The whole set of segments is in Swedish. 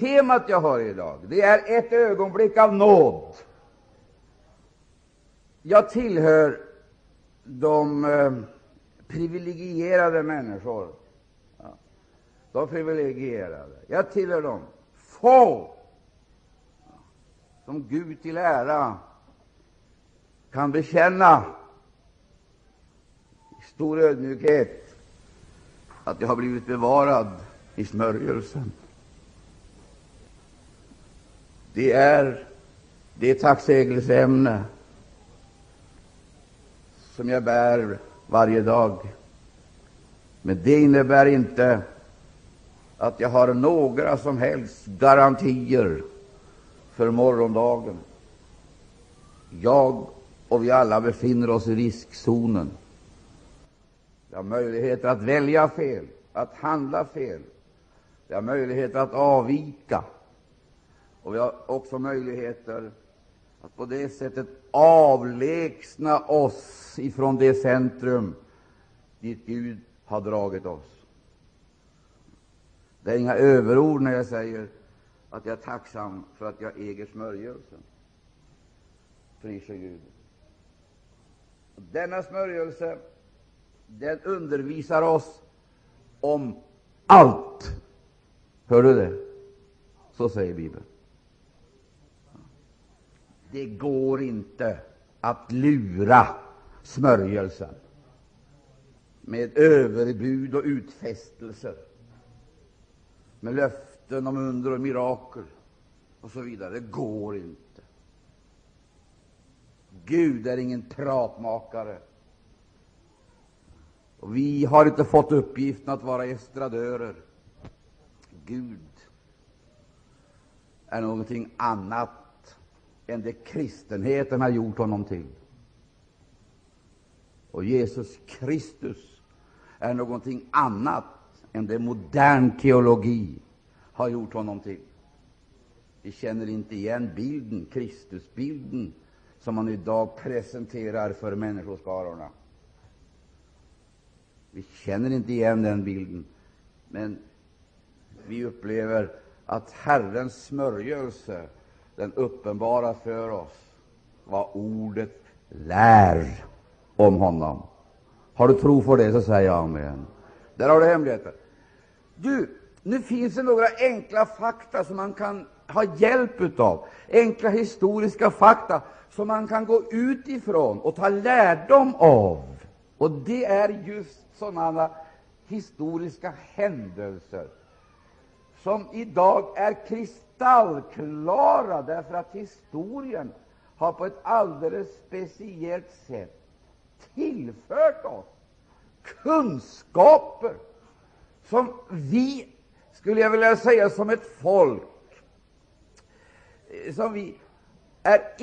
temat jag har idag, det är ett ögonblick av nåd. Jag tillhör de privilegierade människor. De privilegierade. Jag tillhör dem. Få som Gud till ära kan bekänna i stor ödmjukhet att jag har blivit bevarad i smörjelsen. Det är tacksägelseämne som jag bär varje dag. Men det innebär inte att jag har några som helst garantier för morgondagen. Jag och vi alla befinner oss i riskzonen. Jag har möjligheter att välja fel, att handla fel. Jag har möjligheter att avvika. Och vi har också möjligheter att på det sättet avlägsna oss ifrån det centrum dit Gud har dragit oss. Det är inga överord när jag säger att jag är tacksam för att jag äger smörjelsen. Pris för Gud. Denna smörjelse, den undervisar oss om allt. Hör du det? Så säger Bibeln. Det går inte att lura smörjelsen med överbud och utfästelser, med löften om under och mirakel och så vidare. Det går inte. Gud är ingen pratmakare. Och vi har inte fått uppgiften att vara estradörer. Gud är någonting annat än det kristenheten har gjort honom till. Och Jesus Kristus är någonting annat än det modern teologi har gjort honom till. Vi känner inte igen bilden, Kristusbilden, som man idag presenterar för människoskarorna. Vi känner inte igen den bilden, men vi upplever att Herrens smörjelse, den uppenbara för oss, vad ordet lär om honom. Har du tro för det, så säger jag amen. Där har du hemligheten. Nu finns det några enkla fakta som man kan ha hjälp utav. Enkla historiska fakta som man kan gå ut ifrån och ta lärdom av. Och det är just sådana historiska händelser som idag är kristallklara, därför att historien har på ett alldeles speciellt sätt tillfört oss kunskaper som vi, skulle jag vilja säga, som ett folk, som vi är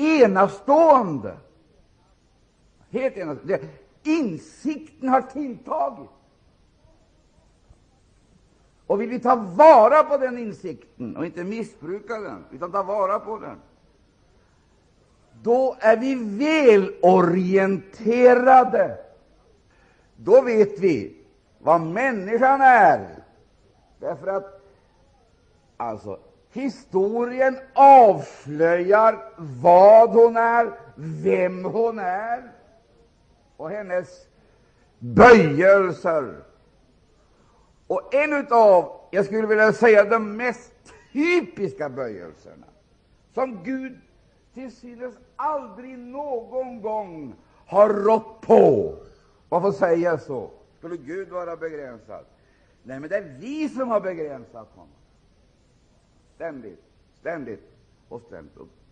enastående. Helt enastående. Insikten har tilltagit. Och vill vi ta vara på den insikten och inte missbruka den, utan ta vara på den, då är vi välorienterade. Då vet vi vad människan är. Därför att alltså, historien avslöjar vad hon är, vem hon är och hennes böjelser. Och en utav, jag skulle vilja säga, de mest typiska böjelserna, som Gud till synes aldrig någon gång har rått på. Varför säger jag så? Skulle Gud vara begränsad? Nej, men det är vi som har begränsat honom. Ständigt.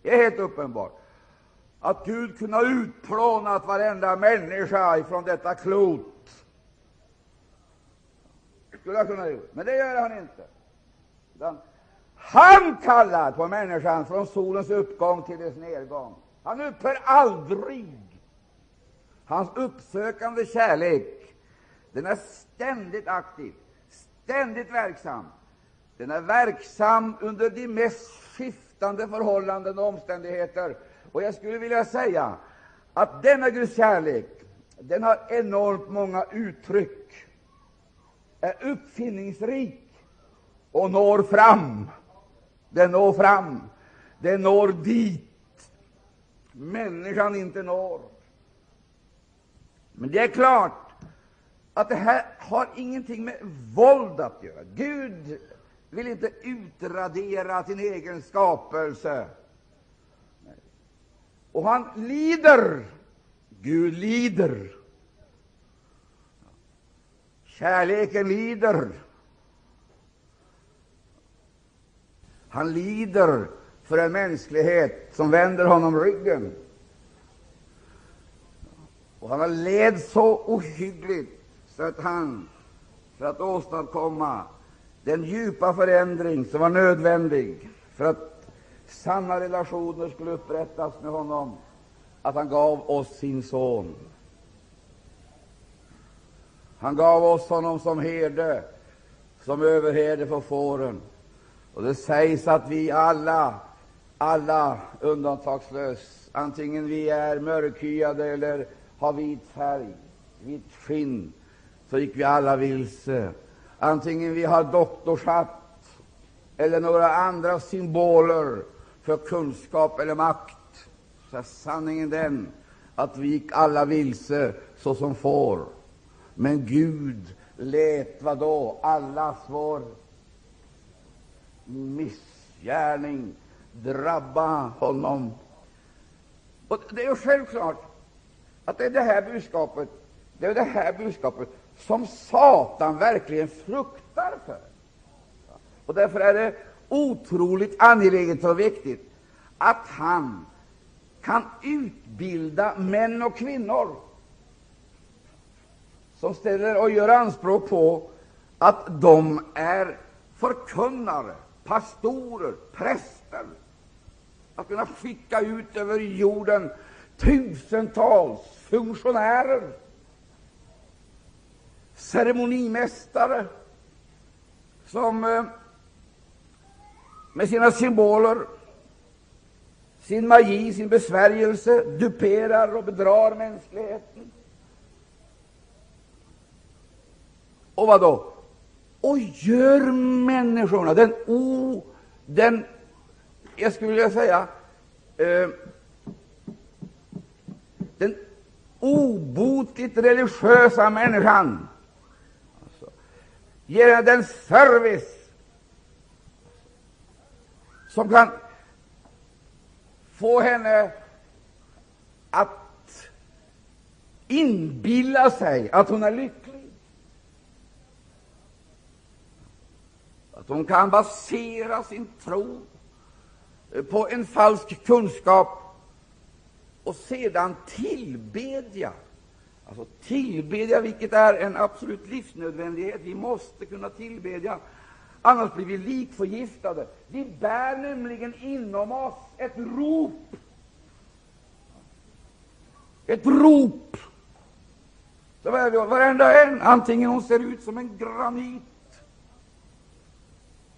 Det är helt uppenbart att Gud kunde ha utplånat varenda människa ifrån detta klot. Men det gör han inte. Han kallar på människan från solens uppgång till dess nedgång. Han upphör aldrig. Hans uppsökande kärlek, den är ständigt aktiv, ständigt verksam. Den är verksam under de mest skiftande förhållanden och omständigheter. Och jag skulle vilja säga att denna Guds kärlek, den har enormt många uttryck, är uppfinningsrik och når fram. Den når fram. Den når dit människan inte når. Men det är klart att det här har ingenting med våld att göra. Gud vill inte utradera sin egen skapelse. Och han lider. Gud lider. Kärleken lider. Han lider för en mänsklighet som vänder honom ryggen. Och han har led så ohyggligt så att han, för att åstadkomma den djupa förändring som var nödvändig för att sanna relationer skulle upprättas med honom, att han gav oss sin son. Han gav oss honom som herde, som överherde för fåren. Och det sägs att vi alla undantagslöst, antingen vi är mörkhyade eller har vit färg, vitt skinn, så gick vi alla vilse. Antingen vi har doktorshatt eller några andra symboler för kunskap eller makt, så är sanningen den att vi gick alla vilse så som får. Men Gud lät vadå? Allas vår missgärning drabba honom. Och det är ju självklart att det är det här budskapet som Satan verkligen fruktar för. Och därför är det otroligt angeläget och viktigt att han kan utbilda män och kvinnor som ställer och gör anspråk på att de är förkunnare, pastorer, präster, att kunna skicka ut över jorden tusentals funktionärer, ceremonimästare, som med sina symboler, sin magi, sin besvärjelse duperar och bedrar mänskligheten. Och vad då? Och gör människorna jag skulle vilja säga den obotligt religiösa människan, ger den service som kan få henne att inbilla sig att hon är lycklig, att hon kan basera sin tro på en falsk kunskap och sedan tillbedja, vilket är en absolut livsnödvändighet. Vi måste kunna tillbedja, annars blir vi likförgiftade. Vi bär nämligen inom oss ett rop så är vi varenda en, antingen hon ser ut som en granit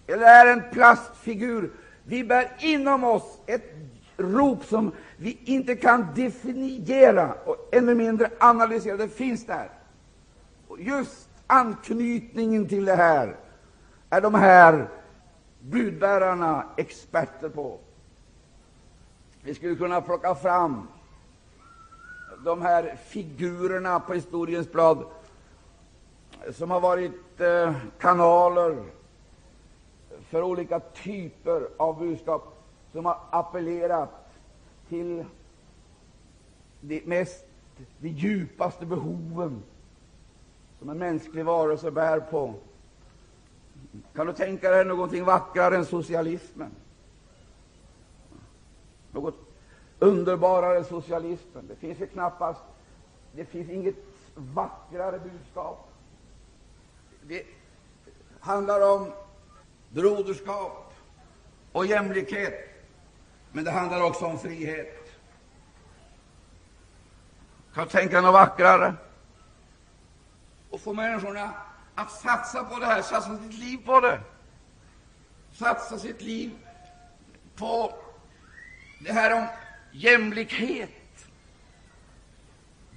eller är en plastfigur. Vi bär inom oss ett rop som vi inte kan definiera och ännu mindre analysera. Det finns där. Och just anknytningen till det här är de här budbärarna experter på. Vi skulle kunna plocka fram de här figurerna på historiens blad som har varit kanaler för olika typer av budskap som har appellerat till de djupaste behoven som en mänsklig varelse bär på. Kan du tänka dig någonting vackrare än socialismen? Något underbarare än socialismen? Det finns ju knappast, det finns inget vackrare budskap. Det handlar om broderskap och jämlikhet, men det handlar också om frihet. Kan du tänka något vackrare? Och få människorna att satsa på det här, satsa sitt liv på det. Satsa sitt liv på det här om jämlikhet,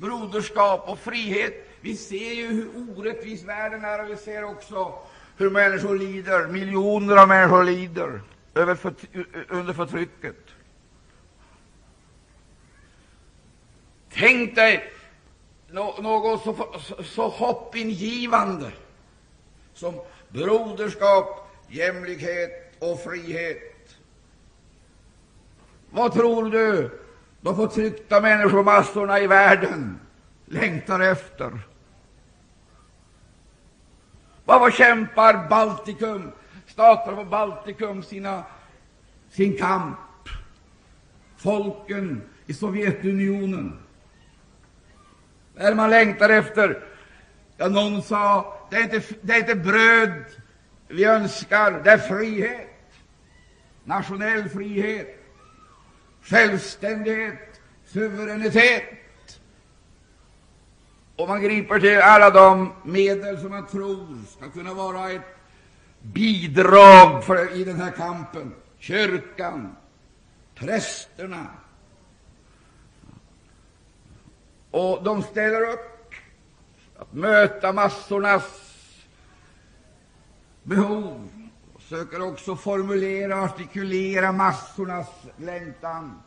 broderskap och frihet. Vi ser ju hur orättvis världen är, och vi ser också hur människor lider, miljoner av människor lider under förtrycket. Tänk dig något så hoppingivande som broderskap, jämlikhet och frihet. Vad tror du de förtryckta människomassorna i världen längtar efter? Vad kämpar Baltikum, stater på Baltikum, sin kamp? Folken i Sovjetunionen, där man längtar efter, ja, någon sa, det är inte bröd vi önskar, det är frihet, nationell frihet, självständighet, suveränitet. Och man griper till alla de medel som man tror ska kunna vara ett bidrag i den här kampen. Kyrkan, prästerna. Och de ställer upp att möta massornas behov. Och söker också formulera och artikulera massornas längtan.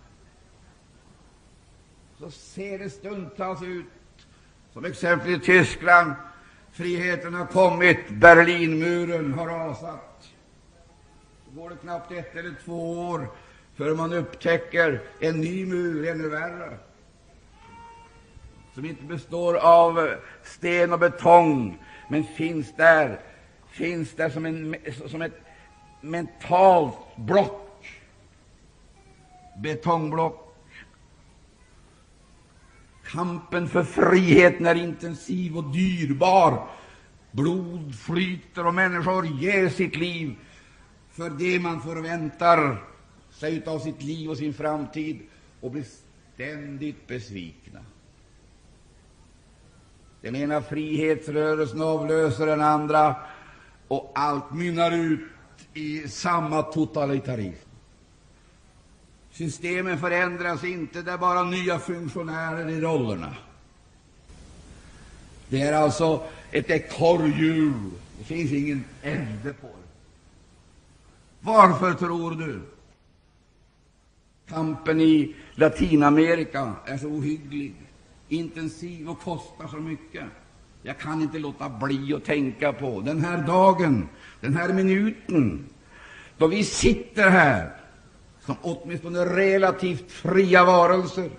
Så ser det stundtals ut. Som exempel i Tyskland, friheten har kommit, Berlinmuren har rasat. Så går det knappt 1 eller 2 år för man upptäcker en ny mur, ännu värre. Som inte består av sten och betong, men finns där som ett mentalt block, betongblock. Kampen för friheten är intensiv och dyrbar. Blod flyter och människor ger sitt liv för det man förväntar sig av sitt liv och sin framtid, och blir ständigt besvikna. Den ena frihetsrörelsen avlöser den andra, och allt mynnar ut i samma totalitarism. Systemen förändras inte, det är bara nya funktionärer i rollerna. Det är alltså ett ekorrhjul. Det finns ingen ände på det. Varför tror du kampen i Latinamerika är så ohygglig, intensiv och kostar så mycket? Jag kan inte låta bli att tänka på den här dagen, den här minuten, då vi sitter här som åtminstone relativt fria varelser,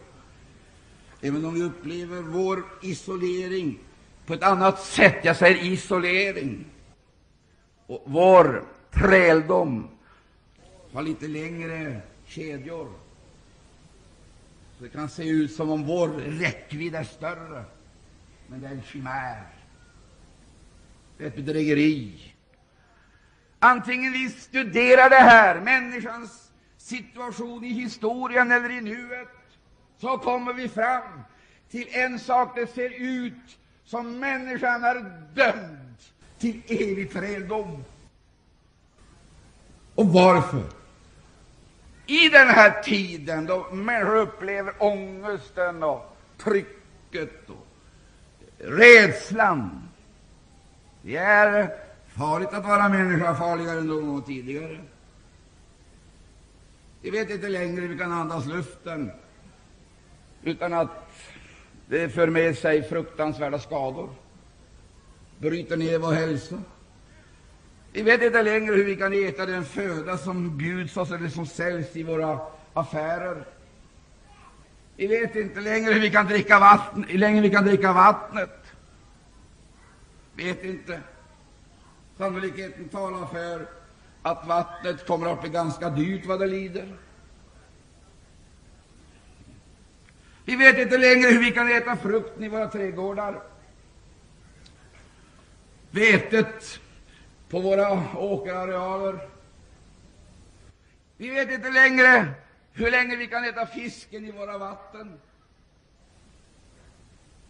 även om vi upplever vår isolering på ett annat sätt. Jag säger isolering. Och vår träldom har lite längre kedjor, så det kan se ut som om vår räckvidd är större. Men det är en chimär. Det är ett bedrägeri. Antingen vi studerar det här, människans situation i historien eller i nuet, så kommer vi fram till en sak. Det ser ut som människan är dömd till evig träldom. Och varför? I den här tiden då människor upplever ångesten och trycket och rädslan. Det är farligt att vara människa, farligare än någon tidigare. Vi vet inte längre vi kan andas luften utan att det för med sig fruktansvärda skador, bryter ner vår hälsa. Vi vet inte längre hur vi kan äta den föda som bjuds oss eller som säljs i våra affärer. Vi vet inte längre hur vi kan dricka vatten, hur länge vi kan dricka vattnet. Vet inte. Sannolikheten talar för att vattnet kommer att bli ganska dyrt vad det lider. Vi vet inte längre hur vi kan äta frukten i våra trädgårdar. Vetet på våra åkerarealer. Vi vet inte längre hur länge vi kan äta fisken i våra vatten.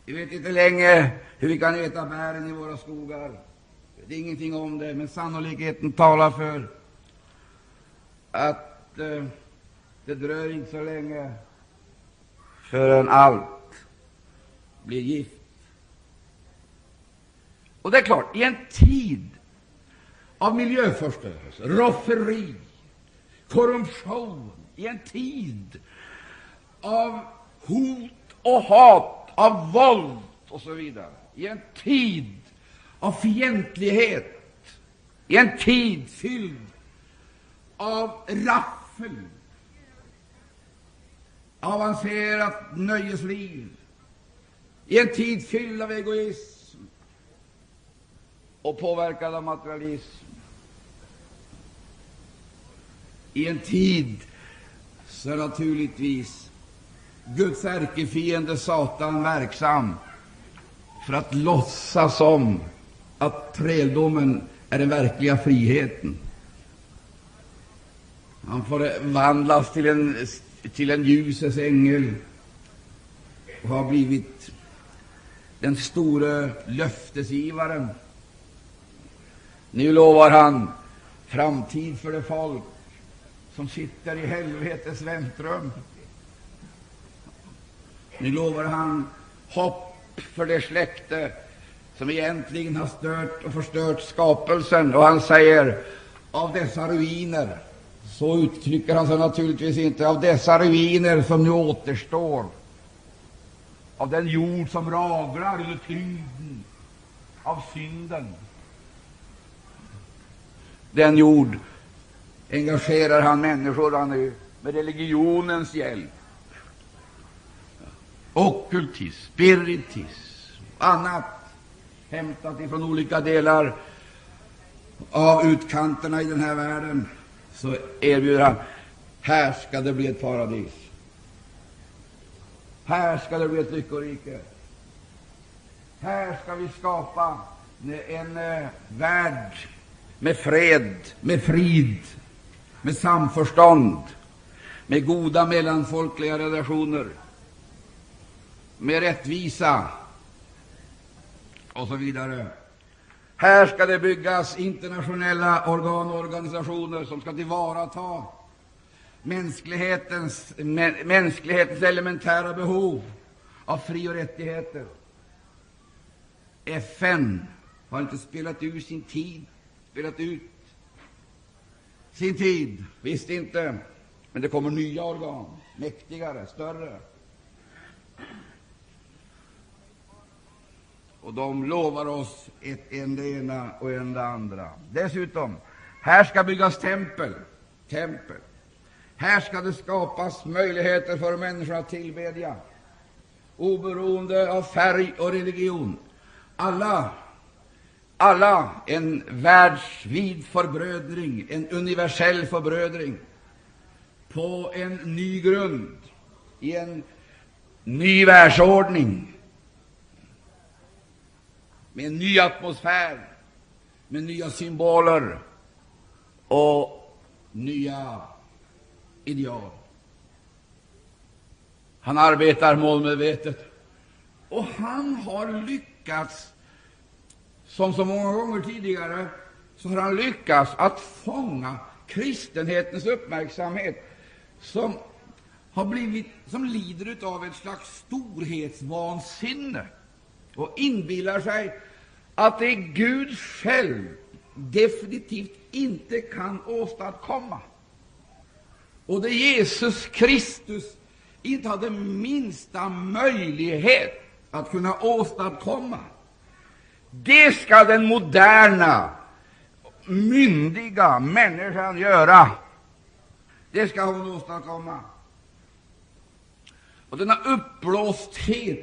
Vi vet inte längre hur vi kan äta bären i våra skogar. Det är ingenting om det, men sannolikheten talar för att det dröjer inte så länge förrän allt blir gift. Och det är klart, i en tid av miljöförstörelse, rofferi, korruption i en tid av hot och hat, av våld och så vidare, i en tid av fientlighet, i en tid fylld av raffel, avancerat nöjesliv, i en tid fylld av egoism och påverkad av materialism, i en tid så naturligtvis Guds ärkefiende Satan verksam för att låtsas som att träldomen är den verkliga friheten. Han förvandlas till en ljusets ängel och har blivit den store löftesgivaren. Nu lovar han framtid för det folk som sitter i helvetets väntrum. Nu lovar han hopp för det släkte som egentligen har stört och förstört skapelsen. Och han säger, av dessa ruiner, så uttrycker han sig naturligtvis inte, av dessa ruiner som nu återstår, av den jord som raglar under tyngden av synden, den jord engagerar han människorna nu med religionens hjälp, okkultism, spiritism, annat hämtat ifrån olika delar av utkanterna i den här världen. Så erbjuder han, här ska det bli ett paradis, här ska det bli ett lyckorike, här ska vi skapa en värld med fred, med frid, med samförstånd, med goda mellanfolkliga relationer, med rättvisa och så vidare. Här ska det byggas internationella organ och organisationer som ska tillvarata mänsklighetens elementära behov av fri- och rättigheter. FN har inte spelat ut sin tid, visst inte, men det kommer nya organ, mäktigare, större. Och de lovar oss det ena och det andra. Dessutom, här ska byggas tempel. Här ska det skapas möjligheter för människor att tillbedja, oberoende av färg och religion. Alla, en världsvid förbrödring, en universell förbrödring, på en ny grund, i en ny världsordning, med en ny atmosfär, med nya symboler och nya ideal. Han arbetar målmedvetet, och han har lyckats, som så många gånger tidigare, så har han lyckats att fånga kristenhetens uppmärksamhet, som lider av ett slags storhetsvansinne och inbillar sig att det Gud själv definitivt inte kan åstadkomma, och det Jesus Kristus inte hade minsta möjlighet att kunna åstadkomma, det ska den moderna, myndiga människan göra. Det ska hon åstadkomma. Och denna uppblåsthet,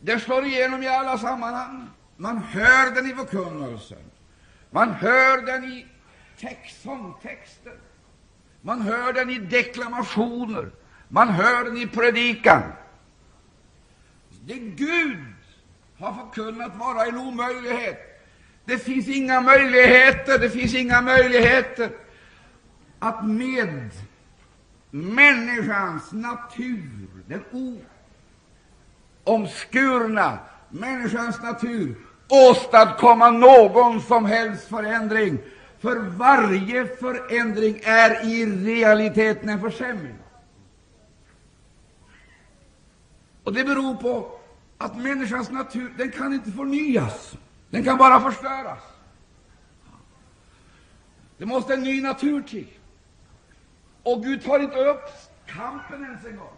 det slår igenom i alla sammanhang. Man hör den i förkunnelsen, man hör den i sångtexter, man hör den i deklamationer, man hör den i predikan. Det Gud har förkunnat vara en omöjlighet, det finns inga möjligheter, att med människans natur, den omskurna människans natur, åstadkomma någon som helst förändring. För varje förändring är i realiteten en försämring. Och det beror på att människans natur, den kan inte förnyas, den kan bara förstöras. Det måste en ny natur till. Och Gud tar inte upp kampen ens en gång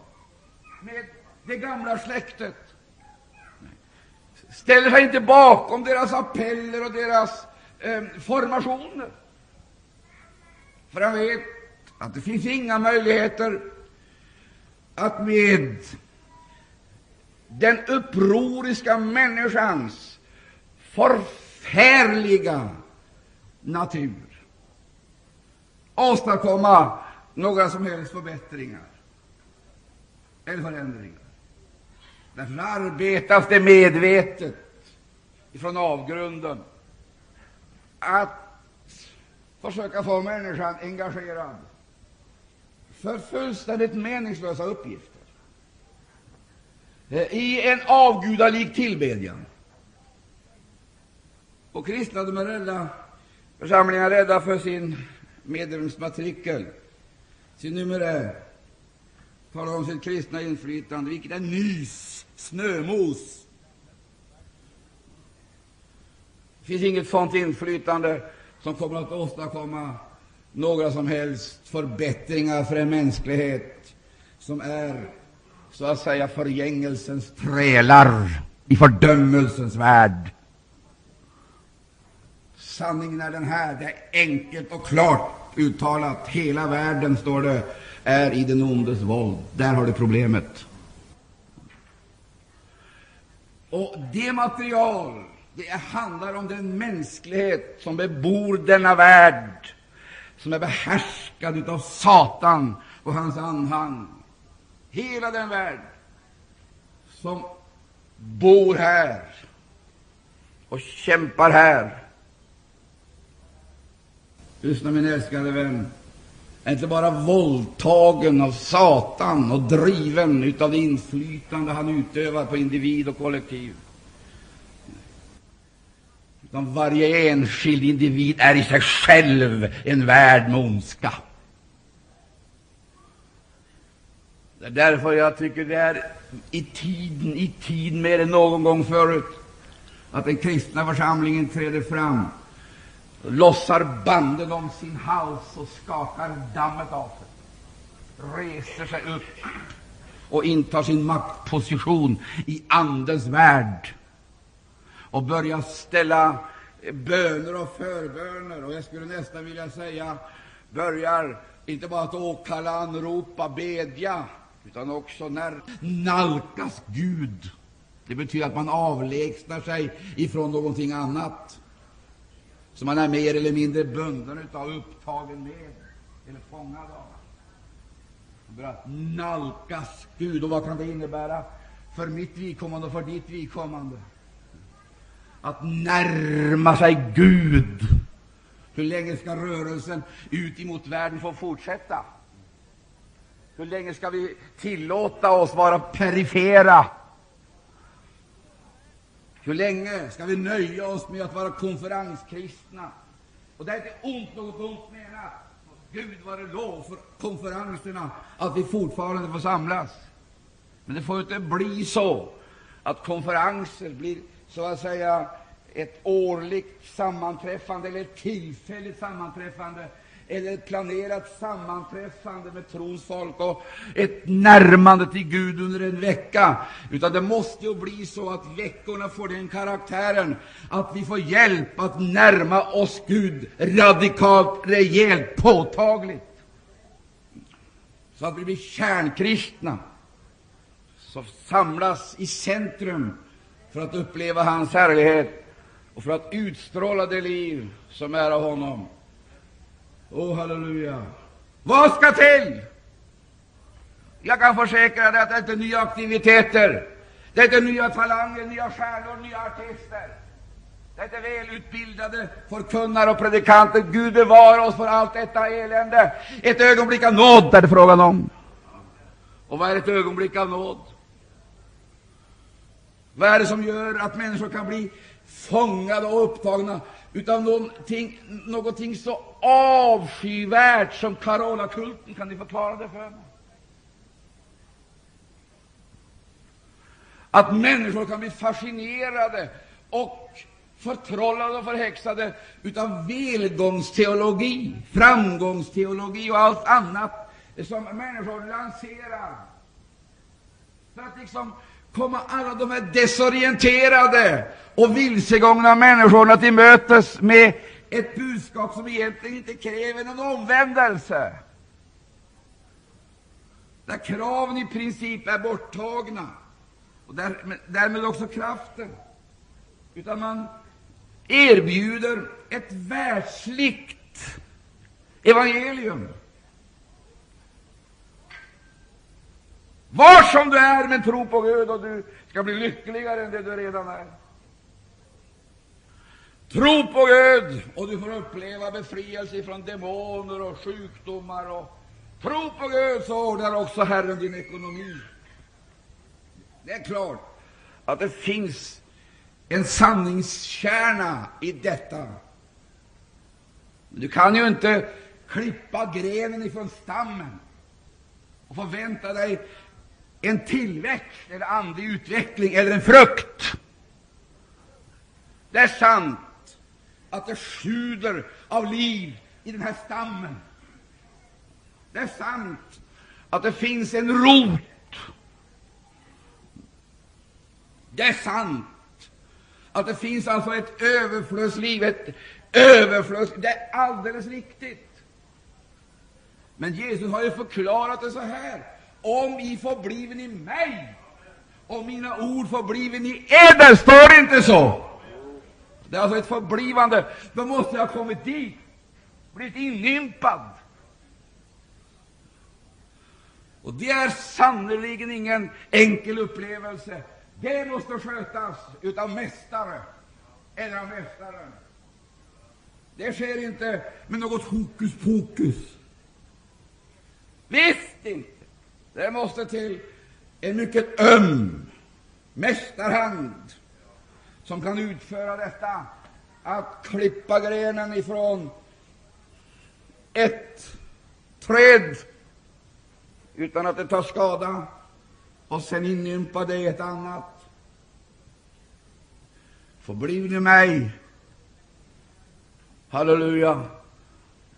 med det gamla släktet. Ställer sig inte bakom deras appeller och deras formationer. För han vet att det finns inga möjligheter att med den upproriska människans förfärliga natur åstadkomma några som helst förbättringar eller förändringar. Därför arbetas det medvetet ifrån avgrunden att försöka få människan engagerad för fullständigt meningslösa uppgifter i en avgudalik tillbedjan. Och kristna, de är rädda, församlingen är rädda för sin medlemsmatrikel, sin numerär. Talar om sitt kristna inflytande, vilket är nys, snömos. Det finns inget sådant inflytande som kommer att åstadkomma några som helst förbättringar för en mänsklighet som är, så att säga, förgängelsens trälar i fördömelsens värld. Sanningen är den här, det är enkelt och klart uttalat. Hela världen, står det, är i den ondes våld. Där har du problemet. Och det material, det handlar om den mänsklighet som bebor denna värld, som är behärskad utav Satan och hans anhang. Hela den värld som bor här och kämpar här. Lyssna, min älskade vän, är inte bara våldtagen av Satan och driven utav det inflytande han utövar på individ och kollektiv, utan varje enskild individ är i sig själv en värld med ondska. Det är därför jag tycker det är i tid mer än någon gång förut att den kristna församlingen träder fram, lossar banden om sin hals och skakar dammet av sig, reser sig upp och intar sin maktposition i andens värld och börjar ställa böner och förböner. Och jag skulle nästan vilja säga, börjar inte bara att åkalla, anropa, bedja, utan också när nalkas Gud. Det betyder att man avlägsnar sig ifrån någonting annat som man är mer eller mindre bunden utav, upptagen med eller fångad av. Man börjar nalkas Gud. Och vad kan det innebära för mitt vidkommande och för ditt vidkommande? Att närma sig Gud. Hur länge ska rörelsen ut emot världen få fortsätta? Hur länge ska vi tillåta oss vara perifera? Hur länge ska vi nöja oss med att vara konferenskristna? Och det är inte ont, något ont menat. Gud vare lov för konferenserna, att vi fortfarande får samlas. Men det får inte bli så att konferenser blir, så att säga, ett årligt sammanträffande eller ett tillfälligt sammanträffande eller ett planerat sammanträffande med trons folk och ett närmande till Gud under en vecka. Utan det måste ju bli så att veckorna får den karaktären att vi får hjälp att närma oss Gud radikalt, rejält, påtagligt, så att vi blir kärnkristna som samlas i centrum för att uppleva hans härlighet och för att utstråla det liv som är av honom. Åh, halleluja! Vad ska till? Jag kan försäkra dig att det är inte nya aktiviteter, det är inte nya talanger, nya stjärnor, nya artister. Det är inte välutbildade förkunnare och predikanter. Gud bevara oss för allt detta elände. Ett ögonblick av nåd är det frågan om. Och vad är ett ögonblick av nåd? Vad är det som gör att människor kan bli fångade och upptagna utav någonting så avskyvärt som Carola-kulten? Kan ni förklara det för mig? Att människor kan bli fascinerade och förtrollade och förhäxade utan välgångsteologi, framgångsteologi och allt annat som människor lanserar för att liksom komma alla de här desorienterade och vilsegångna människorna till mötes med ett budskap som egentligen inte kräver någon omvändelse, där kraven i princip är borttagna och därmed också kraften, utan man erbjuder ett världsligt evangelium. Var som du är, men tro på Gud och du ska bli lyckligare än det du redan är. Tro på Gud och du får uppleva befrielse från demoner och sjukdomar. Och tro på Gud, så ordnar också Herren din ekonomi. Det är klart att det finns en sanningskärna i detta. Du kan ju inte klippa grenen ifrån stammen och förvänta dig en tillväxt eller andlig utveckling eller en frukt. Det är sant att det sjuder av liv i den här stammen. Det är sant att det finns en rot. Det är sant att det finns alltså ett överflödsliv, det är alldeles riktigt. Men Jesus har ju förklarat det så här: om I förbliven i mig och mina ord förbliven i eder. Står det inte så? Det är alltså ett förblivande. Då måste jag ha kommit dit, blivit inympad. Och det är sannerligen ingen enkel upplevelse. Det måste skötas utav mästare eller av mästaren. Det sker inte med något hokus pokus. Visst inte. Det måste till en mycket mästarhand som kan utföra detta, att klippa grenen ifrån ett träd utan att det tar skada och sen inympa det i ett annat. Förbliv i mig. Halleluja.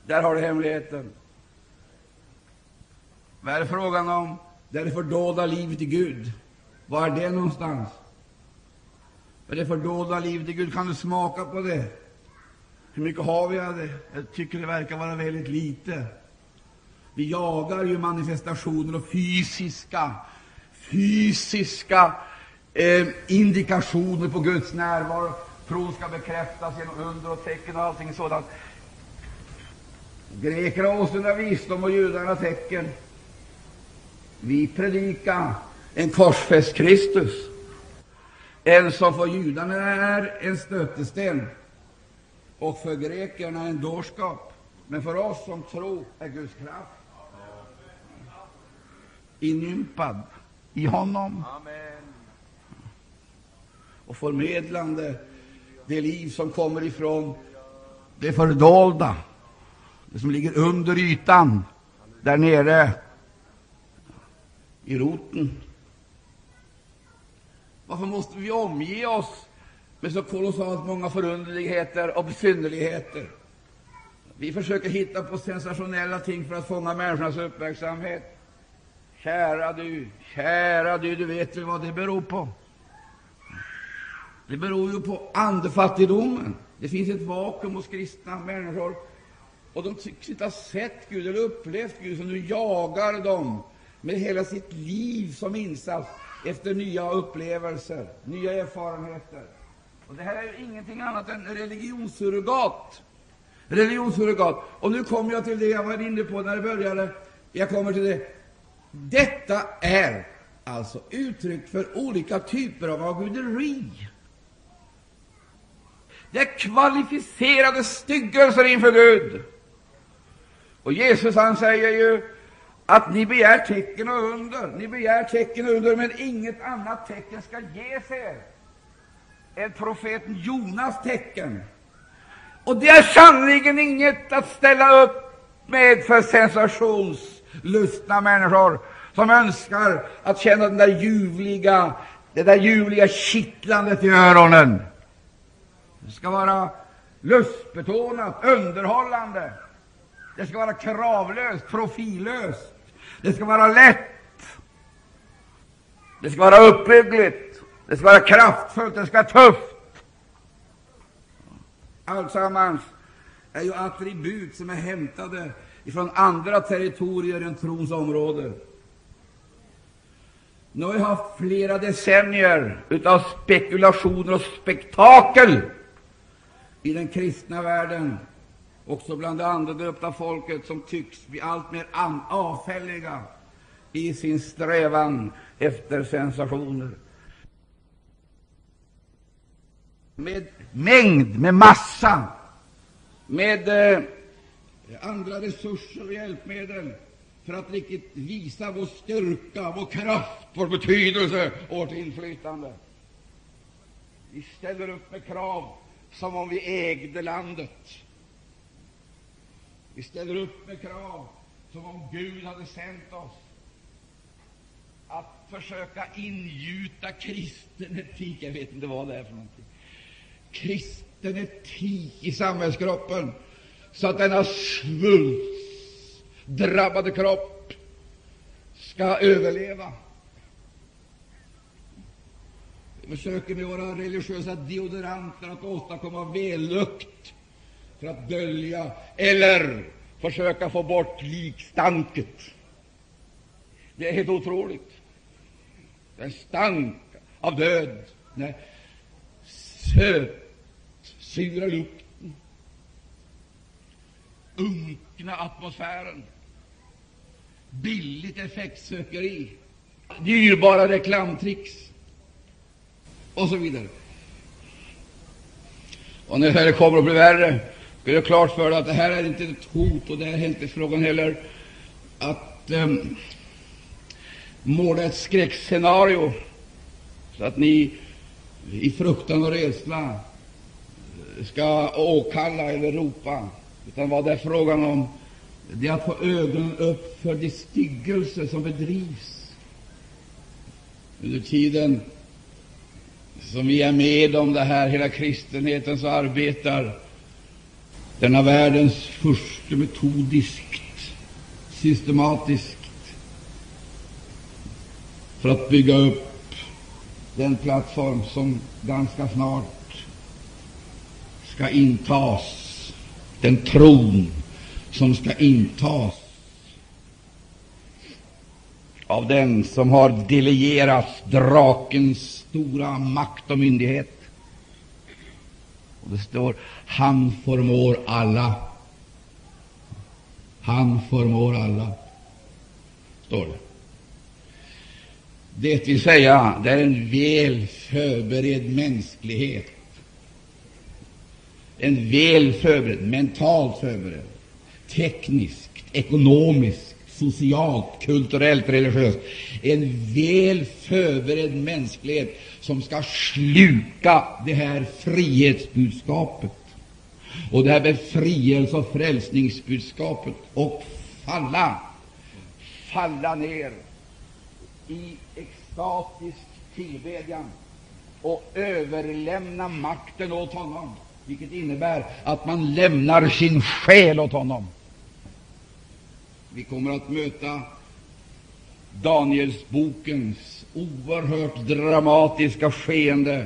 Där har du hemligheten. Vad är det frågan om? Det är det fördolda livet i Gud. Var är det någonstans? Vad är det fördolda livet i Gud? Kan du smaka på det? Hur mycket har vi av det? Jag tycker det verkar vara väldigt lite. Vi jagar ju manifestationer och fysiska indikationer på Guds närvaro. Tron ska bekräftas genom under och tecken och allting sådant. Grekerna åsnade visdom och judarna tecken. Vi predikar en korsfäst Kristus, en som för judarna är en stötesten och för grekerna en dårskap, men för oss som tror är Guds kraft inympad i honom. Amen. Och förmedlande det liv som kommer ifrån det fördolda, det som ligger under ytan, där nere i roten. Varför måste vi omge oss med så kolossalt många förunderligheter och besynnerligheter? Vi försöker hitta på sensationella ting för att fånga människornas uppmärksamhet. Kära du, du vet väl vad det beror på? Det beror ju på andefattigdomen. Det finns ett vakuum hos kristna människor, och de tycks inte ha sett Gud eller upplevt Gud, som nu jagar dem med hela sitt liv som insats efter nya upplevelser, nya erfarenheter. Och det här är ju ingenting annat än religionssurrogat. Och nu kommer jag till det jag var inne på när det började. Jag kommer till det. Detta är alltså uttryck för olika typer av avguderi. Det är kvalificerade styggelser inför Gud. Och Jesus, han säger ju att ni begär tecken och under. Ni begär tecken och under, men inget annat tecken ska ges er än profeten Jonas tecken. Och det är sannerligen inget att ställa upp med för sensationslustna människor som önskar att känna det där ljuvliga kittlandet i öronen Det ska vara lustbetonat, underhållande. Det ska vara kravlöst, profillöst. Det ska vara lätt. Det ska vara uppbyggligt. Det ska vara kraftfullt. Det ska vara tufft. Alltsammans är ju attribut som är hämtade ifrån andra territorier än trons område. Nu har vi haft flera decennier utav spekulationer och spektakel i den kristna världen, också bland det andedöpta folket, som tycks bli allt mer avfälliga i sin strävan efter sensationer. Med mängd, med massa, med andra resurser och hjälpmedel för att riktigt visa vår styrka, vår kraft, vår betydelse och vårt inflytande. Vi ställer upp med krav som om vi ägde landet. Vi ställer upp med krav som om Gud hade sänt oss att försöka ingjuta kristen etik. Jag vet inte vad det är för någonting. Kristen etik i samhällskroppen, så att denna svulstdrabbade kropp ska överleva. Vi försöker med våra religiösa deodoranter att åstadkomma vällukt för att dölja eller försöka få bort likstanket. Det är helt otroligt. Den stank av död, den sötsura lukten, unkna atmosfären, billigt effektsökeri, dyrbara reklamtricks och så vidare. Och när det kommer att bli värre, blir det klart för dig att det här är inte ett hot, och det är inte frågan heller att måla ett skräckscenario så att ni i fruktan och rädsla ska åkalla eller ropa, utan vad det är frågan om, det är att få ögonen upp för de styggelser som bedrivs under tiden som vi är med om det här. Hela kristenheten så arbetar denna världens första metodiskt, systematiskt, för att bygga upp den plattform som ganska snart ska intas, den tron som ska intas av den som har delegerats drakens stora makt och myndighet. Och det står: han förmår alla. Han förmår alla, står det. Det vill säga, det är en väl förberedd mänsklighet, en väl förberedd, mentalt förberedd, tekniskt, ekonomiskt, socialt, kulturellt, religiöst, en väl förberedd mänsklighet som ska sluka det här frihetsbudskapet och det här befrielse- och frälsningsbudskapet och falla ner i extatisk tillbedjan och överlämna makten åt honom, vilket innebär att man lämnar sin själ åt honom. Vi kommer att möta Danielsbokens oerhört dramatiska skeende,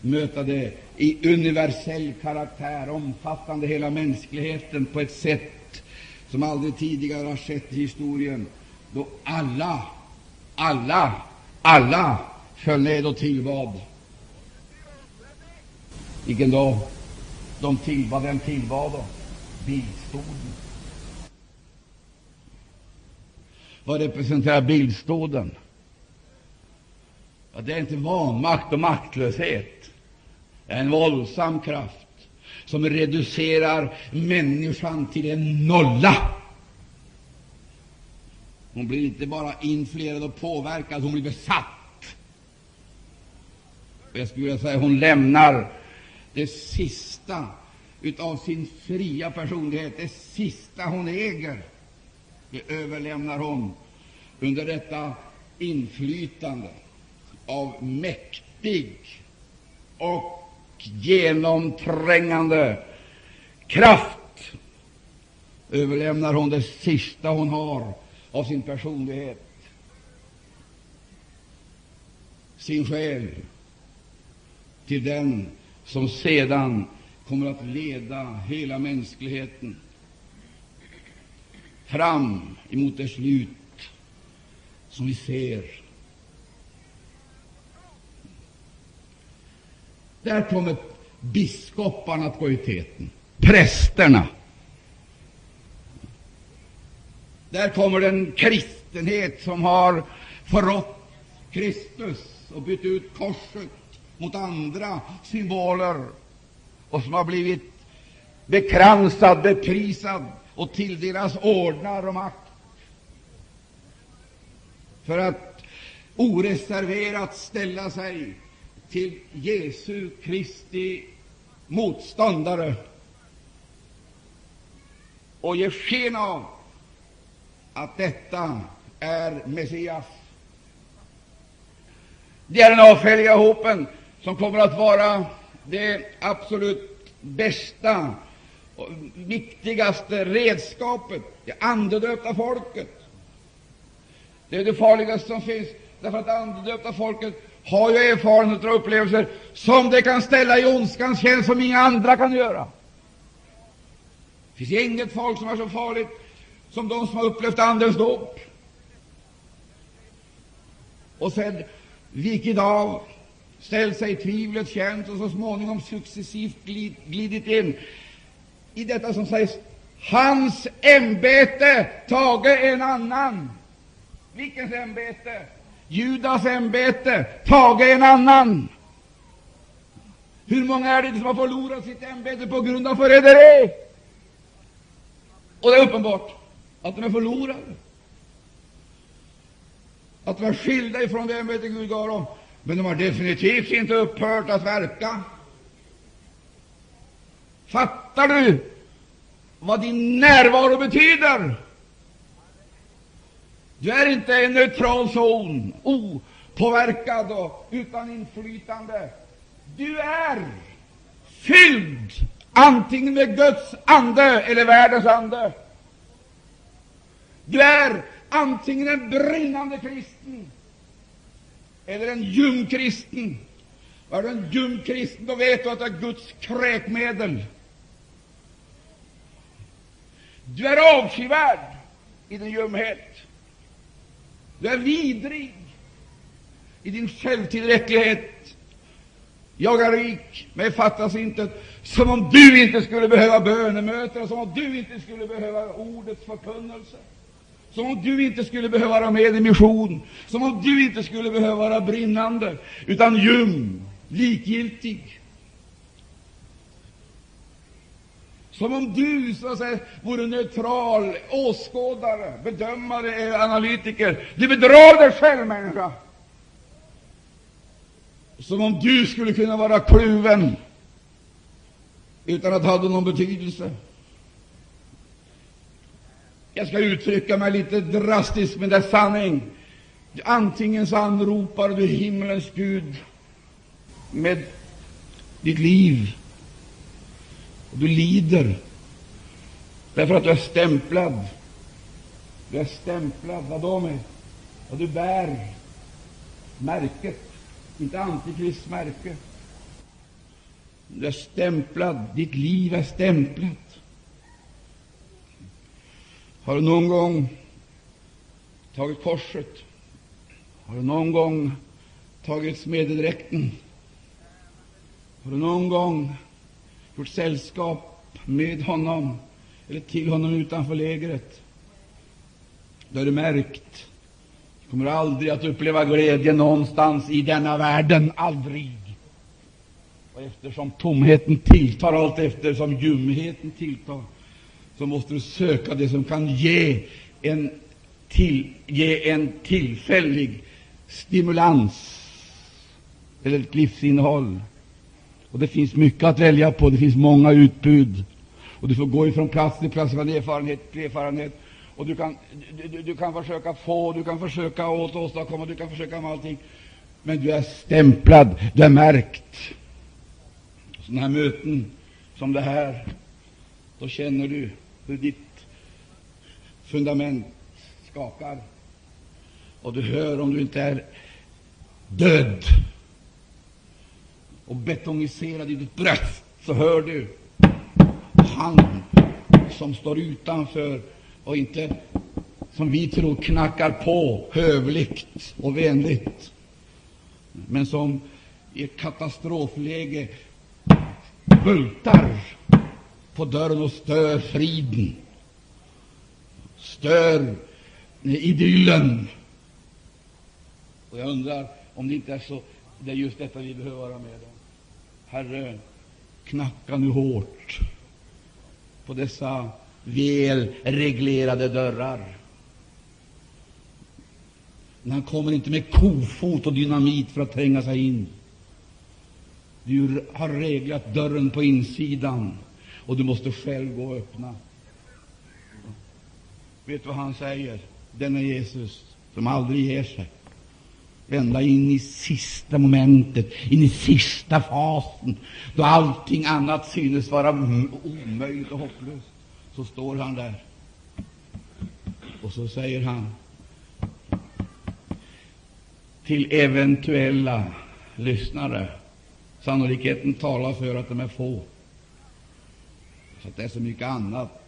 möta det i universell karaktär, omfattande hela mänskligheten på ett sätt som aldrig tidigare har skett i historien, då alla föll ned och tillbad. Vilken dag? Vem tillbad då? Bildstoden. Vad representerar bildstoden? Ja, det är inte vanmakt och maktlöshet. Det är en våldsam kraft som reducerar människan till en nolla. Hon blir inte bara influerad och påverkad, hon blir besatt. Och jag skulle vilja säga, hon lämnar det sista utav sin fria personlighet, det sista hon äger, det överlämnar hon under detta inflytande av mäktig och genomträngande kraft överlämnar hon det sista hon har av sin personlighet, sin själ, till den som sedan kommer att leda hela mänskligheten fram emot det slut som vi ser. Där kommer biskoparna att gå i täten, prästerna. Där kommer den kristenhet som har förrått Kristus och bytt ut korset mot andra symboler, och som har blivit bekransad, beprisad och tilldelas ordnar och makt för att oreserverat ställa sig till Jesu Kristi motståndare och ge sken av att detta är Messias. Det är den avfälliga hopen som kommer att vara det absolut bästa och viktigaste redskapet, det andedöpta folket. Det är det farligaste som finns, därför att det andedöpta folket har ju erfarenheter och upplevelser som det kan ställa i ondskans tjänst, som inga andra kan göra. Det finns inget folk som är så farligt som de som har upplevt andens dop och sedan vikit av, ställt sig i tvivlet tjänst och så småningom successivt glidit in i detta som sägs hans ämbete, tage en annan. Vilkens ämbete? Judas ämbete, tage en annan. Hur många är det som har förlorat sitt ämbete på grund av förräderi? Och det är uppenbart att de är förlorade, att de är skilda ifrån det ämbete Gud gav dem, men de har definitivt inte upphört att verka. Fattar du vad din närvaro betyder? Du är inte en neutral zon, opåverkad och utan inflytande. Du är fylld antingen med Guds ande eller världens ande. Du är antingen en brinnande kristen eller en ljumkristen. Är du en ljumkristen, då vet du att det är Guds kräkmedel. Du är avskyvärd i din ljumhet. Du är vidrig i din självtillräcklighet. Jag är rik, men fattas inte. Som om du inte skulle behöva bönemöten, som om du inte skulle behöva ordets förkunnelse, som om du inte skulle behöva vara med i mission, som om du inte skulle behöva vara brinnande, utan ljum, likgiltig. Som om du, så att säga, vore neutral åskådare, bedömare, analytiker. Du bedrar dig själv, människa. Som om du skulle kunna vara kluven utan att ha någon betydelse. Jag ska uttrycka mig lite drastiskt, men det är sanning. Antingen så anropar du himlens Gud med ditt liv, och du lider därför att du är stämplad. Du är stämplad, vad de är. Och du bär märket, inte antikristmärke. Du är stämplad, ditt liv är stämplat. Har du någon gång tagit korset? Har du någon gång tagit smededräkten? Har du någon gång gjort sällskap med honom eller till honom utanför lägret? Då är du märkt. Du kommer aldrig att uppleva glädje någonstans i denna världen, aldrig. Och eftersom tomheten tilltar, allt eftersom ljumheten tilltar, så måste du söka det som kan ge en tillfällig stimulans eller ett livsinnehåll. Och det finns mycket att välja på, det finns många utbud, och du får gå ifrån plats till plats med erfarenhet till erfarenhet, och du kan försöka få, du kan försöka åstadkomma, du kan försöka med allting, men du är stämplad, du är märkt. sådana här möten som det här, då känner du hur ditt fundament skakar. Och du hör, om du inte är död och betongiserad i ditt bröst, så hör du han som står utanför och inte, som vi tror, knackar på hövligt och vänligt, men som i ett katastrofläge bultar på dörren och stör friden, stör idyllen. Och jag undrar om det inte är så, det är just detta vi behöver vara med om. Herre, knacka nu hårt på dessa välreglerade dörrar. Men han kommer inte med kofot och dynamit för att tränga sig in. Du har reglat dörren på insidan, och du måste själv gå och öppna. Vet du vad han säger? Denna Jesus som aldrig ger sig, vända in i sista momentet, in i sista fasen, då allting annat synes vara omöjligt och hopplöst, så står han där. Och så säger han till eventuella lyssnare, sannolikheten talar för att de är få, så att det är så mycket annat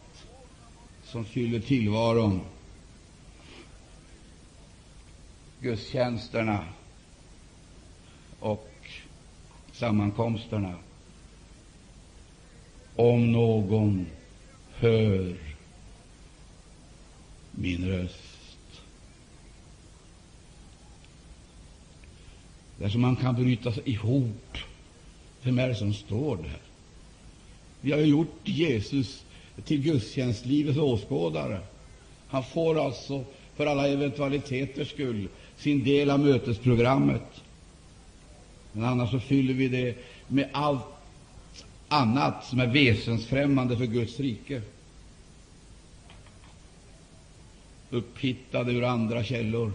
som fyller tillvaron. Gudstjänsterna och sammankomsterna. Om någon hör min röst. Där som man kan bryta sig ihop. Vem är det som står där? Vi har ju gjort Jesus till gudstjänstlivets åskådare. Han får alltså för alla eventualiteters skull sin del av mötesprogrammet. Men annars så fyller vi det med allt annat som är väsensfrämmande för Guds rike. Upphittade ur andra källor,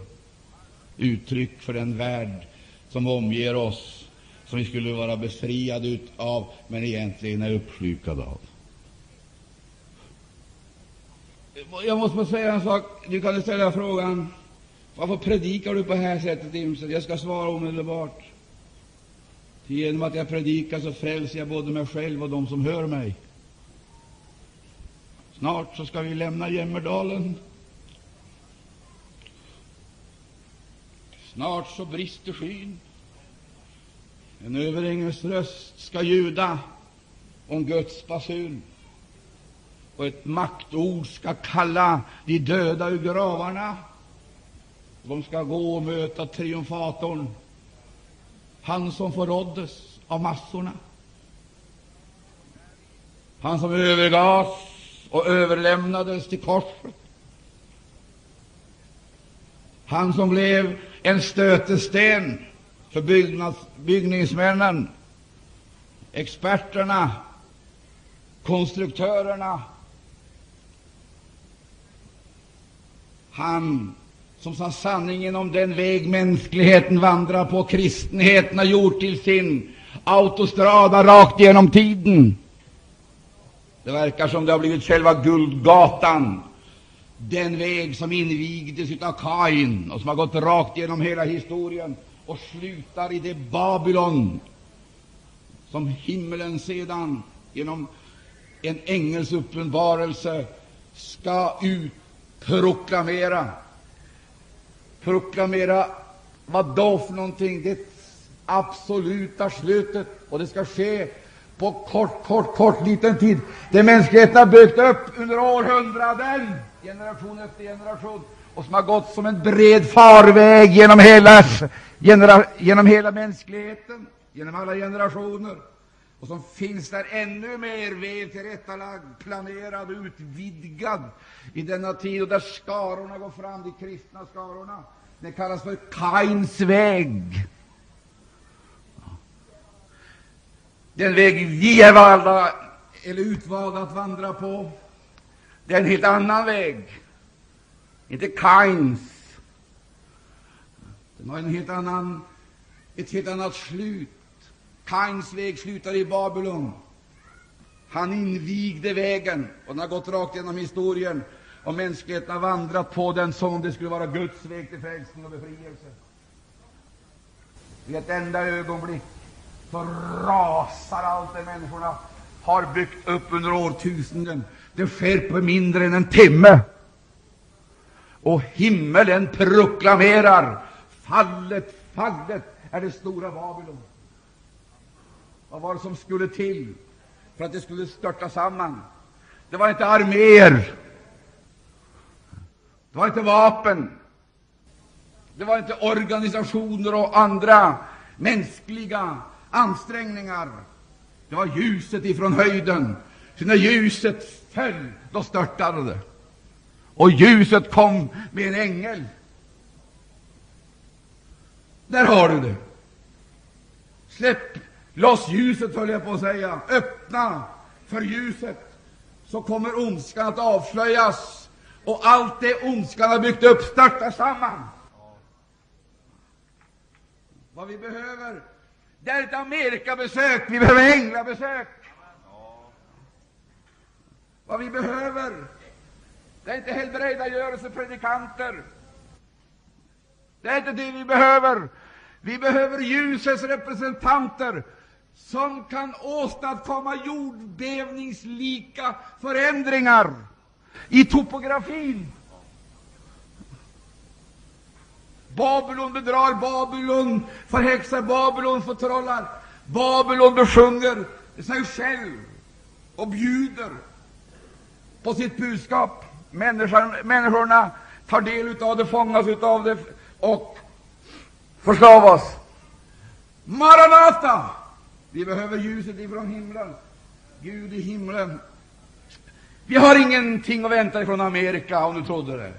uttryck för den värld som omger oss, som vi skulle vara befriade ut av, men egentligen är uppslukade av. Jag måste bara säga en sak. Du kan ställa frågan: varför predikar du på det här sättet, Imsen? Jag ska svara omedelbart. Genom att jag predikar så frälser jag både mig själv och de som hör mig. Snart så ska vi lämna Jämmerdalen. Snart så brister skyn. En överängens röst ska ljuda om Guds basun, och ett maktord ska kalla de döda ur gravarna. De ska gå och möta triumfatorn, han som förråddes av massorna, han som övergavs och överlämnades till korset, han som blev en stötesten för byggningsmännen, experterna, konstruktörerna, han som sa sanningen om den väg mänskligheten vandrar på, kristenheten har gjort till sin autostrada rakt genom tiden. Det verkar som det har blivit själva Guldgatan, den väg som invigdes utav Kain och som har gått rakt genom hela historien och slutar i det Babylon som himmelen sedan genom en ängels uppenbarelse ska ut proklamera. Proklamera vad då för någonting? Det absoluta slutet. Och det ska ske på kort liten tid. Det mänskligheten har byggt upp under århundraden, generation efter generation, och som har gått som en bred farväg genom hela mänskligheten, genom alla generationer, och som finns där ännu mer väl tillrättalagd, planerad, utvidgad i denna tid, och där skarorna går fram, de kristna skarorna. Det kallas för Kains väg, den väg vi är valda eller utvalda att vandra på. Det är en helt annan väg, inte Kains. Den har ett helt annat slut, Kains väg slutar i Babylon. Han invigde vägen, och den har gått rakt genom historien, och mänskligheten har vandrat på den som det skulle vara Guds väg till frälsning och befrielse. I ett enda ögonblick så rasar allt det människorna har byggt upp under årtusenden. Det sker på mindre än en timme. Och himmelen proklamerar: fallet, fallet är det stora Babylon. Vad var det som skulle till för att det skulle störta samman? Det var inte arméer. Det var inte vapen. Det var inte organisationer och andra mänskliga ansträngningar. Det var ljuset ifrån höjden. Så när ljuset föll, då störtade det. Och ljuset kom med en ängel. Där har du det. Släpp loss ljuset, höll jag på att säga. Öppna för ljuset, så kommer ondskan att avslöjas. Och allt det ondskan har byggt upp startar samman. Vad vi behöver, det är ett Amerikabesök. Vi behöver änglabesök. Vad vi behöver, det är inte helbrägdagörelse, predikanter. Det är inte det vi behöver. Vi behöver ljusets representanter som kan åstadkomma jordbävningslika förändringar i topografin. Babylon bedrar, Babylon förhäxar, Babylon förtrollar, Babylon besjunger sig själv och bjuder på sitt budskap. Människorna tar del utav det, fångas utav det och förslavas. Maranatha! Vi behöver ljuset ifrån himlen. Gud i himlen. Vi har ingenting att vänta ifrån Amerika, om du trodde det.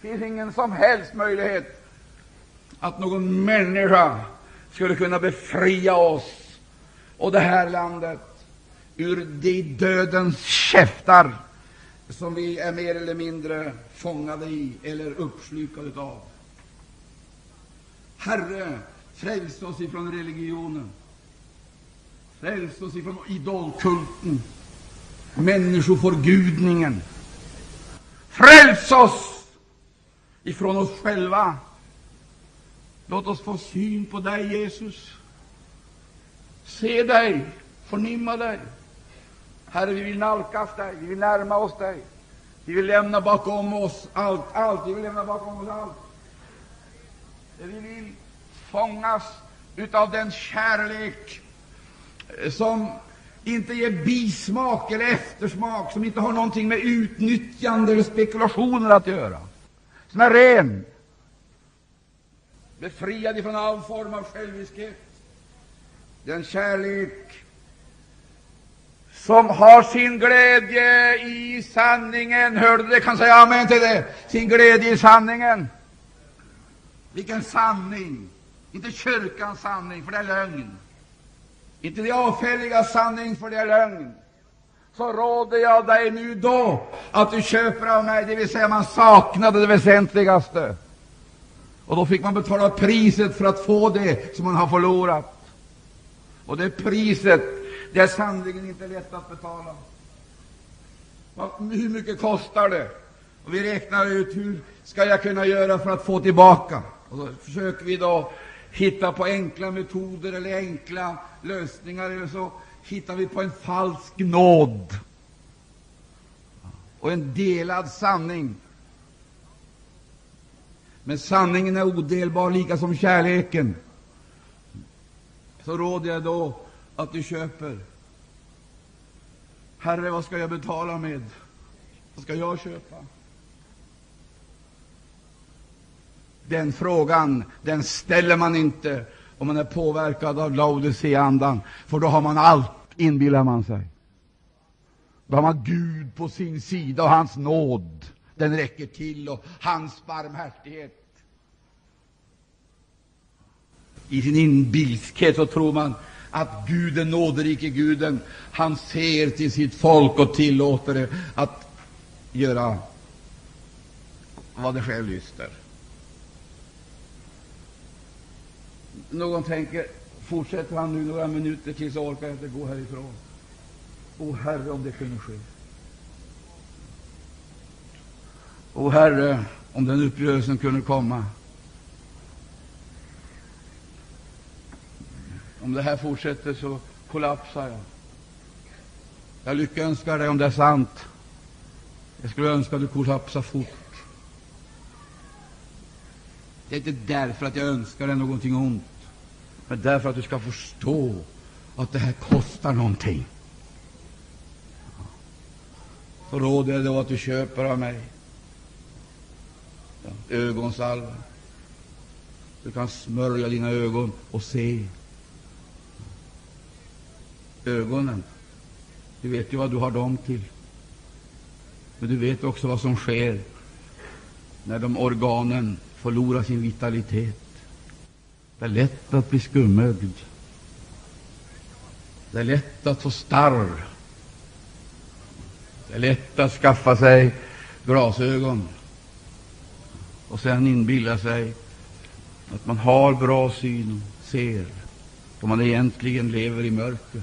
Det finns ingen som helst möjlighet att någon människa skulle kunna befria oss och det här landet ur de dödens käftar som vi är mer eller mindre fångade i eller uppslukade av. Herre, fräls oss ifrån religionen. Fräls oss ifrån idolkulten, människoförgudningen. Fräls oss ifrån oss själva. Låt oss få syn på dig, Jesus. Se dig, förnimma dig. Herre, vi vill nalkas dig, vi vill närma oss dig. Vi vill lämna bakom oss allt. Vi vill lämna bakom oss allt. Vi vill fångas utav den kärlek som inte ger bismak eller eftersmak, som inte har någonting med utnyttjande eller spekulationer att göra. Som är ren, befriad ifrån all form av själviskhet. Den kärlek som har sin glädje i sanningen. Hörde det? Kan säga amen till det. Sin glädje i sanningen. Vilken sanning? Inte kyrkans sanning, för det är lögn. Inte det avfälliga sanning, för det är lögn. Så råder jag dig nu då att du köper av mig, det vill säga man saknade det väsentligaste. Och då fick man betala priset för att få det som man har förlorat. Och det priset, det är sanningen inte lätt att betala. Hur mycket kostar det? Och vi räknar ut, hur ska jag kunna göra för att få tillbaka? Och då försöker vi då hitta på enkla metoder eller enkla lösningar, eller så hittar vi på en falsk nåd och en delad sanning. Men sanningen är odelbar, lika som kärleken. Så råder jag då att du köper. Herre, vad ska jag betala med? Vad ska jag köpa? Den frågan, den ställer man inte om man är påverkad av Laodicea-andan, för då har man allt, inbillar man sig. Då har man Gud på sin sida och hans nåd, den räcker till, och hans barmhärtighet. I sin inbilskhet så tror man att Gud är nåderike Guden. Han ser till sitt folk och tillåter det att göra vad det själv lyster. Någon tänker, fortsätter han nu några minuter tills jag orkar inte gå härifrån? O Herre, om det kunde ske. O Herre, om den uppgörelsen kunde komma. Om det här fortsätter så kollapsar jag. Jag lyckönskar dig om det är sant. Jag skulle önska att du kollapsar fort. Det är inte därför att jag önskar dig någonting ont, men därför att du ska förstå att det här kostar någonting. Så råder jag då att du köper av mig ögonsalva. Du kan smörja dina ögon och se. Ögonen, du vet ju vad du har dem till, men du vet också vad som sker när de organen förlorar sin vitalitet. Det är lätt att bli skummögd. Det är lätt att få starr. Det är lätt att skaffa sig glasögon och sedan inbilla sig att man har bra syn och ser, då man egentligen lever i mörker.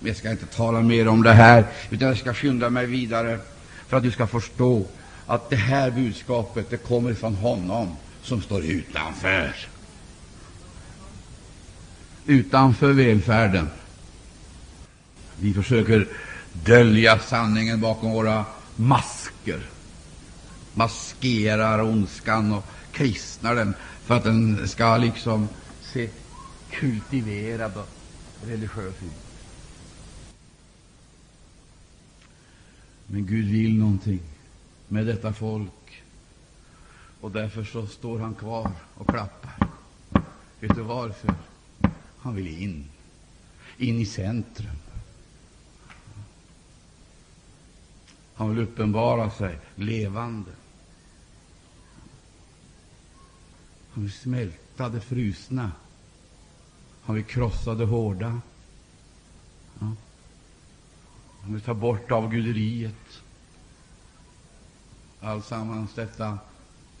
Men jag ska inte tala mer om det här, utan jag ska skynda mig vidare för att du ska förstå att det här budskapet, det kommer från honom som står utanför. Utanför välfärden. Vi försöker dölja sanningen bakom våra masker. Maskerar ondskan och kristnar den för att den ska liksom se kultiverad och religiös ut. Men Gud vill någonting med detta folk, och därför så står han kvar och klappar. Vet du varför? Han vill in i centrum. Han vill uppenbara sig levande. Han vill smälta det frusna. Han vill krossa det hårda. Ja. Han vill ta bort avguderiet. Allsammans detta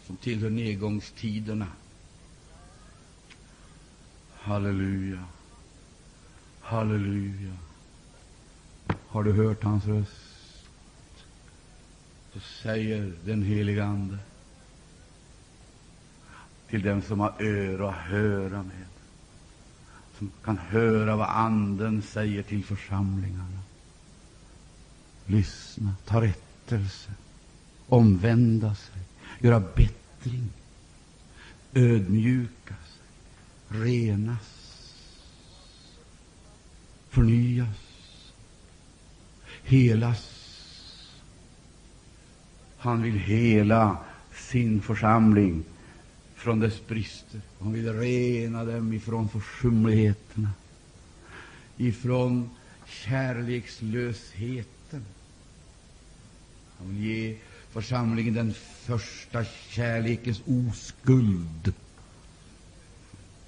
som tillhör nedgångstiderna. Halleluja. Halleluja. Har du hört hans röst? Så säger den helige Ande till den som har öra, höra med. Som kan höra vad Anden säger till församlingarna. Lyssna, ta rättelse, omvända sig, göra bättring, ödmjuka sig, renas, förnyas, helas. Han vill hela sin församling från dess brister. Han vill rena dem ifrån försumligheterna, ifrån kärlekslöshet. Han vill ge församlingen den första kärlekens oskuld.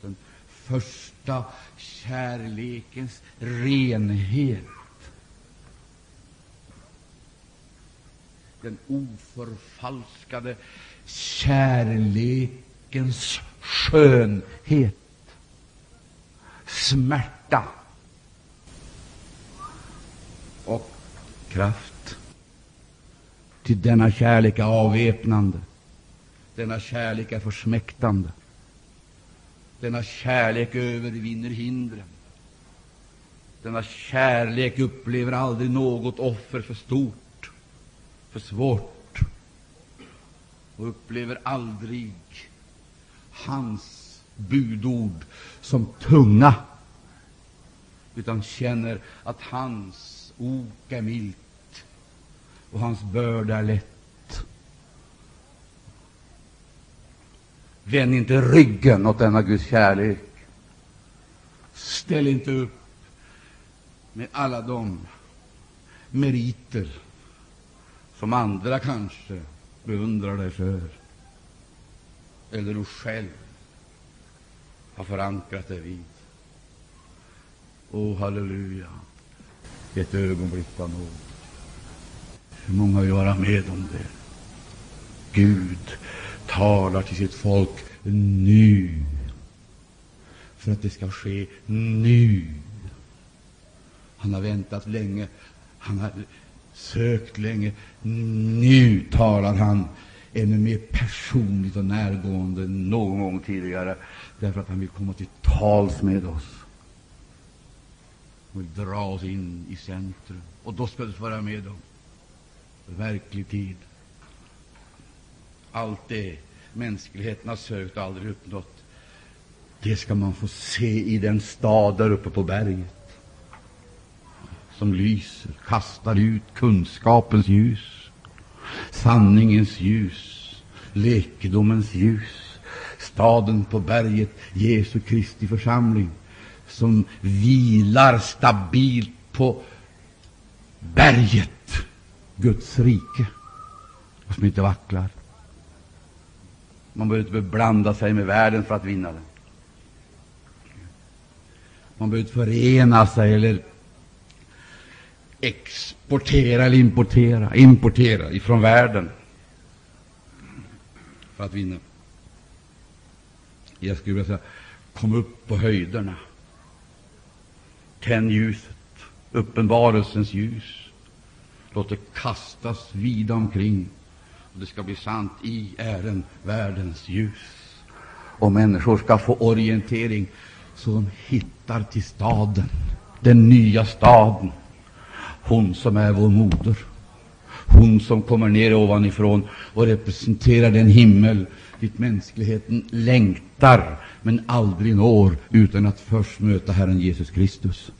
Den första kärlekens renhet. Den oförfalskade kärlekens skönhet. Smärta. Och kraft. Till denna kärlek är avväpnande. Denna kärlek är försmäktande. Denna kärlek övervinner hindren. Denna kärlek upplever aldrig något offer för stort, för svårt. Och upplever aldrig hans budord som tunga, utan känner att hans ok är milt och hans börda är lätt. Vänd inte ryggen åt denna Guds kärlek. Ställ inte upp med alla de meriter som andra kanske beundrar dig för, eller du själv har förankrat dig vid. Åh, halleluja. Ett ögonblick av nåd. Hur många vill vara med om det? Gud talar till sitt folk nu. för att det ska ske nu. Han har väntat länge, han har sökt länge. Nu talar han ännu mer personligt och närgående än någon gång tidigare, därför att han vill komma till tals med oss. Han vill dra oss in i centrum, och då ska du vara med om verklig tid. Allt det mänskligheten har sökt och aldrig uppnått, det ska man få se i den stad där uppe på berget, som lyser, kastar ut kunskapens ljus, sanningens ljus, lekedomens ljus. Staden på berget, Jesu Kristi församling, som vilar stabilt på berget, Guds rike, och som inte vacklar. Man behöver inte blanda sig med världen för att vinna den. Man behöver inte förena sig eller exportera eller importera ifrån världen för att vinna. Jag skulle vilja säga, kom upp på höjderna, tänd ljuset, uppenbarelsens ljus. Låt det kastas vida omkring, och det ska bli sant i ären världens ljus. Och människor ska få orientering, så de hittar till staden, den nya staden, hon som är vår moder, hon som kommer ner ovanifrån och representerar den himmel dit mänskligheten längtar men aldrig når utan att först möta Herren Jesus Kristus.